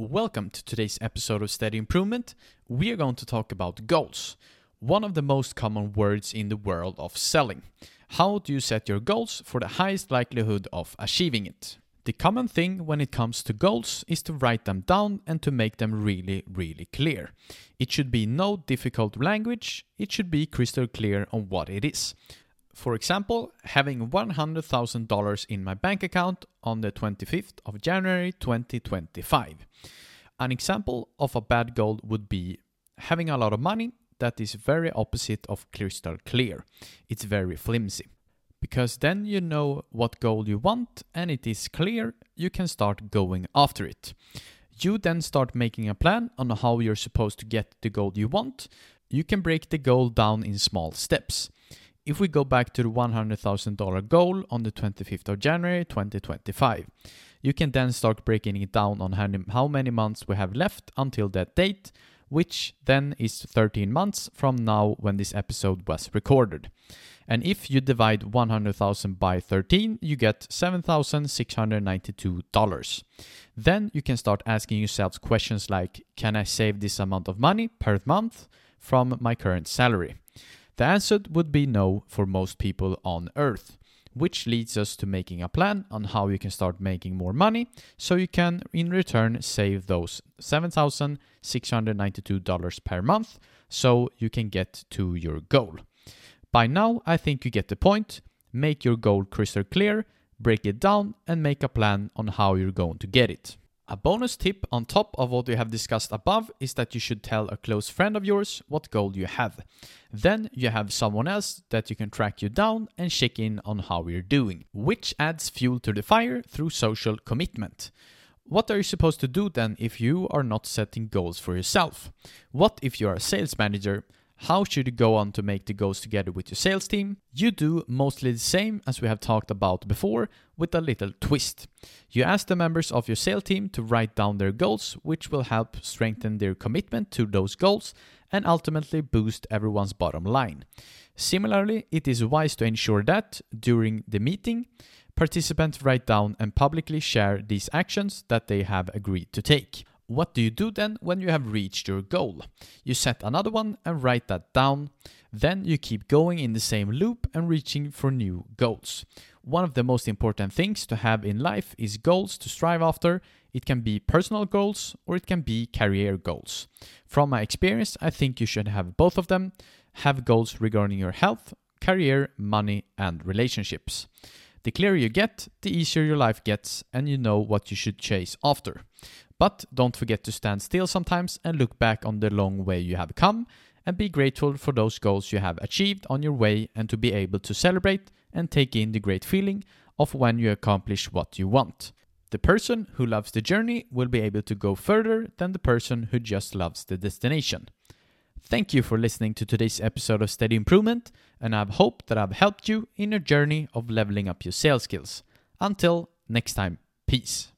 Welcome to today's episode of Steady Improvement. We are going to talk about goals, one of the most common words in the world of selling. How do you set your goals for the highest likelihood of achieving it? The common thing when it comes to goals is to write them down and to make them really clear. It should be no difficult language. It should be crystal clear on what it is. For example, having $100,000 in my bank account on the 25th of January 2025. An example of a bad goal would be having a lot of money. That is very opposite of crystal clear. It's very flimsy. Because then you know what goal you want and it is clear, you can start going after it. You then start making a plan on how you're supposed to get the goal you want. You can break the goal down in small steps. If we go back to the $100,000 goal on the 25th of January 2025, you can then start breaking it down on how many months we have left until that date, which then is 13 months from now when this episode was recorded. And if you divide 100,000 by 13, you get $7,692. Then you can start asking yourselves questions like, can I save this amount of money per month from my current salary? The answer would be no for most people on Earth, which leads us to making a plan on how you can start making more money so you can, in return, save those $7,692 per month so you can get to your goal. By now, I think you get the point. Make your goal crystal clear, break it down, and make a plan on how you're going to get it. A bonus tip on top of what we have discussed above is that you should tell a close friend of yours what goal you have. Then you have someone else that you can track you down and check in on how you're doing, which adds fuel to the fire through social commitment. What are you supposed to do then if you are not setting goals for yourself? What if you are a sales manager? How should you go on to make the goals together with your sales team? You do mostly the same as we have talked about before, with a little twist. You ask the members of your sales team to write down their goals, which will help strengthen their commitment to those goals and ultimately boost everyone's bottom line. Similarly, it is wise to ensure that during the meeting, participants write down and publicly share these actions that they have agreed to take. What do you do then when you have reached your goal? You set another one and write that down. Then you keep going in the same loop and reaching for new goals. One of the most important things to have in life is goals to strive after. It can be personal goals or it can be career goals. From my experience, I think you should have both of them. Have goals regarding your health, career, money, and relationships. The clearer you get, the easier your life gets and you know what you should chase after. But don't forget to stand still sometimes and look back on the long way you have come and be grateful for those goals you have achieved on your way and to be able to celebrate and take in the great feeling of when you accomplish what you want. The person who loves the journey will be able to go further than the person who just loves the destination. Thank you for listening to today's episode of Steady Improvement, and I hope that I've helped you in your journey of leveling up your sales skills. Until next time, peace.